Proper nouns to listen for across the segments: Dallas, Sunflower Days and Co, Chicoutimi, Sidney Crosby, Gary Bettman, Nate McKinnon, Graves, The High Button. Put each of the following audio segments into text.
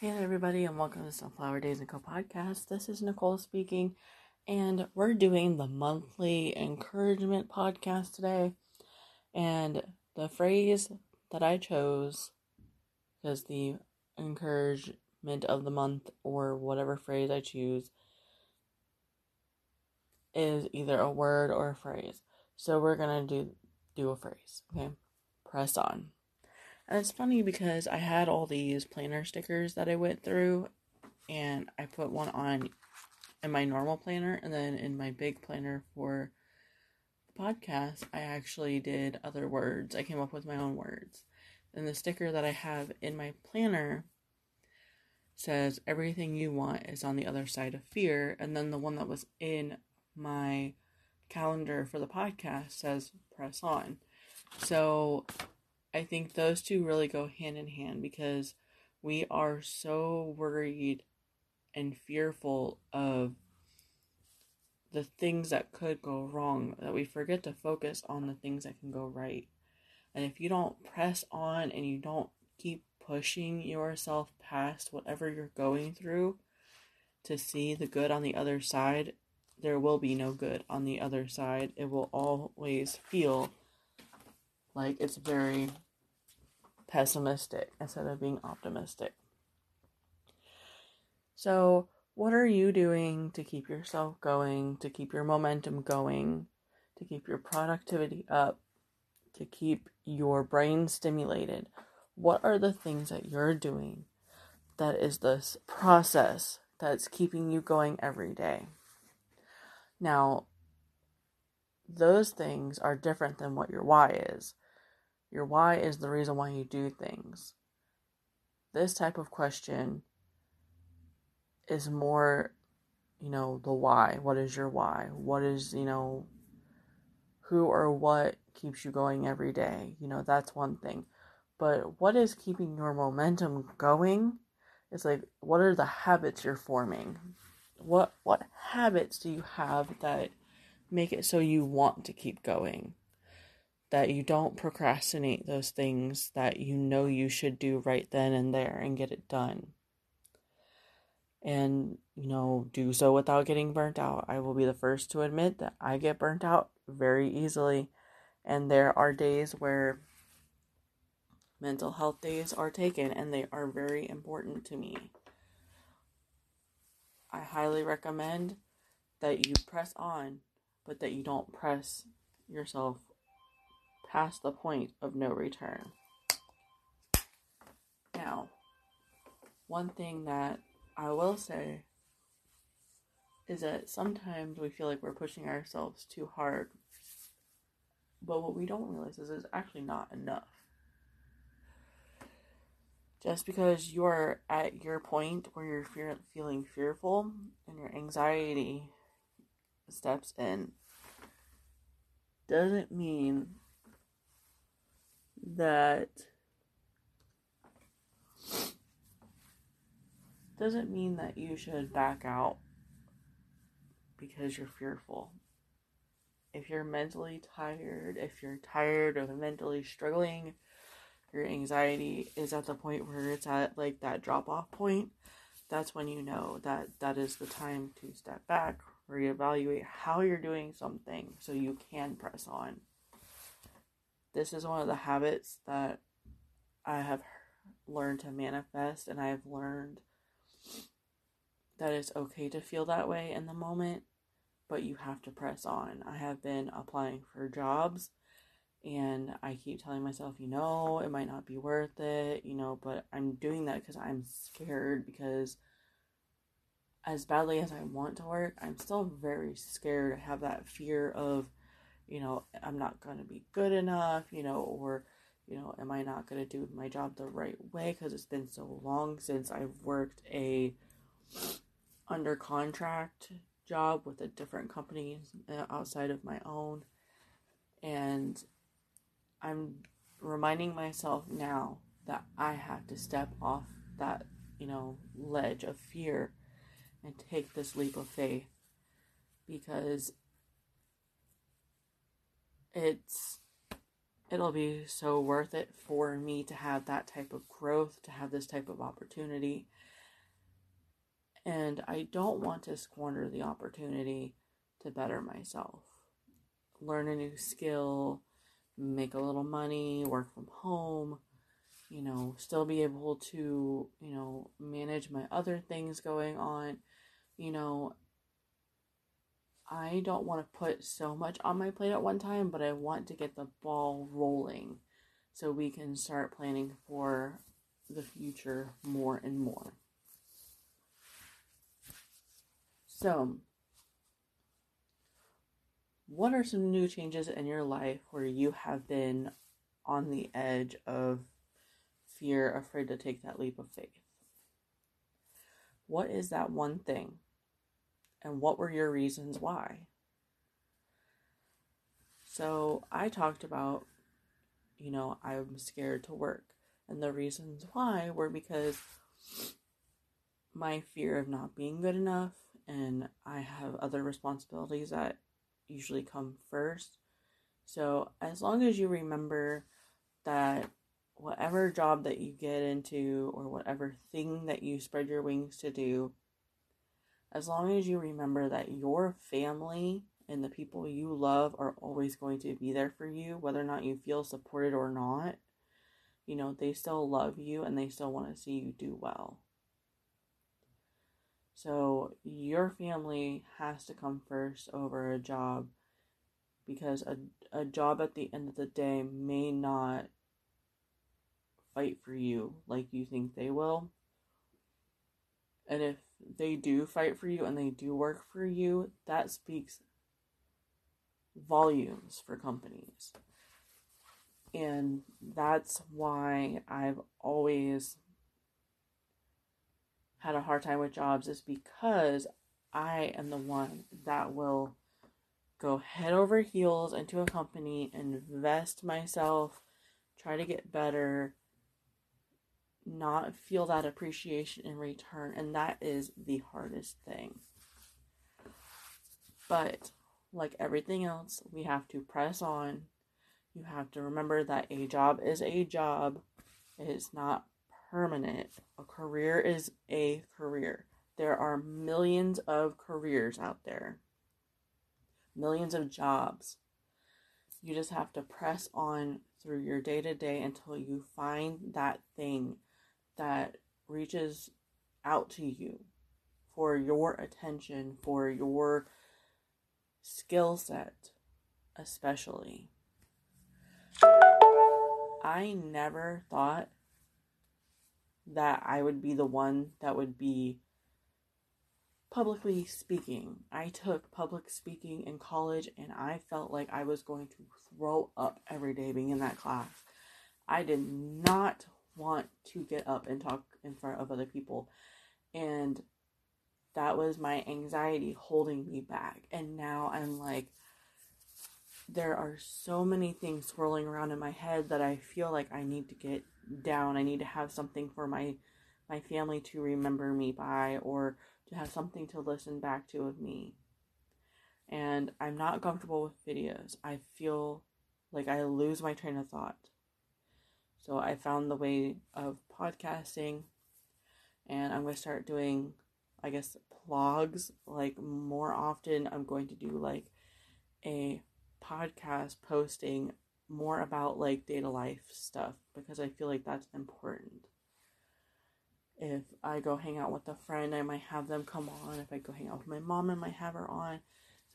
Hey there everybody, and welcome to Sunflower Days and Co podcast. This is Nicole speaking, and we're doing the monthly encouragement podcast today. And the phrase that I chose, because the encouragement of the month or whatever phrase I choose is either a word or a phrase. So we're gonna do a phrase. Okay, press on. And it's funny because I had all these planner stickers that I went through, and I put one on in my normal planner, and then in my big planner for the podcast, I actually did other words. I came up with my own words. And the sticker that I have in my planner says, "Everything you want is on the other side of fear." And then the one that was in my calendar for the podcast says, "Press on." So I think those two really go hand in hand, because we are so worried and fearful of the things that could go wrong that we forget to focus on the things that can go right. And if you don't press on and you don't keep pushing yourself past whatever you're going through to see the good on the other side, there will be no good on the other side. It will always feel like it's very pessimistic instead of being optimistic. So what are you doing to keep yourself going, to keep your momentum going, to keep your productivity up, to keep your brain stimulated? What are the things that you're doing that is this process that's keeping you going every day? Now, those things are different than what your why is. Your why is the reason why you do things. This type of question is more, the why. What is your why? What is, who or what keeps you going every day? That's one thing. But what is keeping your momentum going? It's like, what are the habits you're forming? What habits do you have that make it so you want to keep going, that you don't procrastinate those things that you should do right then and there and get it done? And, do so without getting burnt out. I will be the first to admit that I get burnt out very easily. And there are days where mental health days are taken, and they are very important to me. I highly recommend that you press on, but that you don't press yourself past the point of no return. Now, one thing that I will say is that sometimes we feel like we're pushing ourselves too hard, but what we don't realize is it's actually not enough. Just because you're at your point where you're feeling fearful and your anxiety steps in doesn't mean that you should back out because you're fearful. If you're mentally tired, if you're tired or mentally struggling, your anxiety is at the point where it's at like that drop off point, that's when you know that is the time to step back, reevaluate how you're doing something so you can press on. This is one of the habits that I have learned to manifest, and I've learned that it's okay to feel that way in the moment, but you have to press on. I have been applying for jobs, and I keep telling myself, it might not be worth it, but I'm doing that because I'm scared, because as badly as I want to work, I'm still very scared. I have that fear of, I'm not going to be good enough, or, am I not going to do my job the right way? Because it's been so long since I've worked under contract job with a different company outside of my own. And I'm reminding myself now that I have to step off that, ledge of fear and take this leap of faith, because it's it'll be so worth it for me to have that type of growth, to have this type of opportunity. And I don't want to squander the opportunity to better myself, learn a new skill, make a little money, work from home, you know, still be able to, you know, manage my other things going on. You know, I don't want to put so much on my plate at one time, but I want to get the ball rolling so we can start planning for the future more and more. So, what are some new changes in your life where you have been on the edge of fear, afraid to take that leap of faith? What is that one thing? And what were your reasons why? So I talked about, you know, I'm scared to work. And the reasons why were because my fear of not being good enough, and I have other responsibilities that usually come first. So as long as you remember that whatever job that you get into or whatever thing that you spread your wings to do, as long as you remember that your family and the people you love are always going to be there for you, whether or not you feel supported or not, you know, they still love you and they still want to see you do well. So your family has to come first over a job, because a job at the end of the day may not fight for you like you think they will. And if they do fight for you and they do work for you, that speaks volumes for companies. And that's why I've always had a hard time with jobs, is because I am the one that will go head over heels into a company, invest myself, try to get better, not feel that appreciation in return, and that is the hardest thing. But like everything else, we have to press on. You have to remember that a job is a job. It is not permanent. A career is a career. There are millions of careers out there, millions of jobs. You just have to press on through your day-to-day until you find that thing that reaches out to you for your attention, for your skill set, especially. I never thought that I would be the one that would be publicly speaking. I took public speaking in college and I felt like I was going to throw up every day being in that class. I did not want to get up and talk in front of other people, and that was my anxiety holding me back. And now I'm like, there are so many things swirling around in my head that I feel like I need to get down. I need to have something for my family to remember me by, or to have something to listen back to of me. And I'm not comfortable with videos. I feel like I lose my train of thought. So I found the way of podcasting, and I'm going to start doing, I guess, vlogs, like, more often. I'm going to do like a podcast posting more about like data life stuff, because I feel like that's important. If I go hang out with a friend, I might have them come on. If I go hang out with my mom, I might have her on.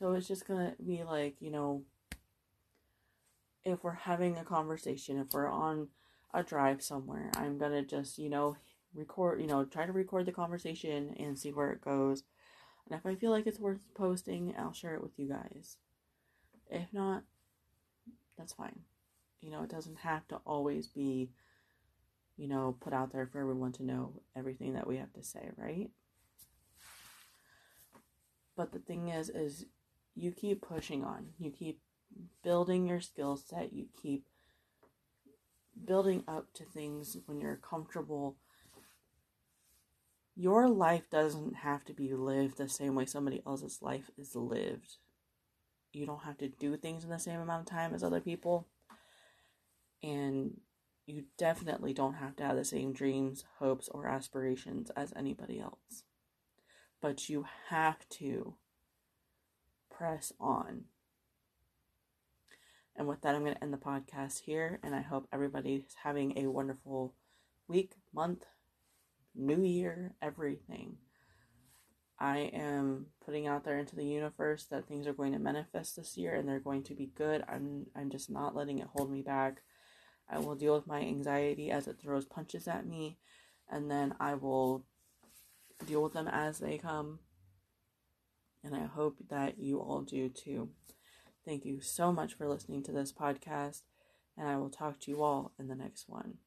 So it's just going to be like, you know, if we're having a conversation, if we're on a drive somewhere, I'm gonna just, you know, record, you know, try to record the conversation and see where it goes. And if I feel like it's worth posting, I'll share it with you guys. If not, that's fine. You know, it doesn't have to always be, you know, put out there for everyone to know everything that we have to say, right? But the thing is you keep pushing on, you keep building your skill set, you keep building up to things when you're comfortable. Your life doesn't have to be lived the same way somebody else's life is lived. You don't have to do things in the same amount of time as other people. and you definitely don't have to have the same dreams, hopes, or aspirations as anybody else. But you have to press on. And with that, I'm going to end the podcast here. And I hope everybody's having a wonderful week, month, new year, everything. I am putting out there into the universe that things are going to manifest this year and they're going to be good. I'm just not letting it hold me back. I will deal with my anxiety as it throws punches at me, and then I will deal with them as they come. And I hope that you all do too. Thank you so much for listening to this podcast, and I will talk to you all in the next one.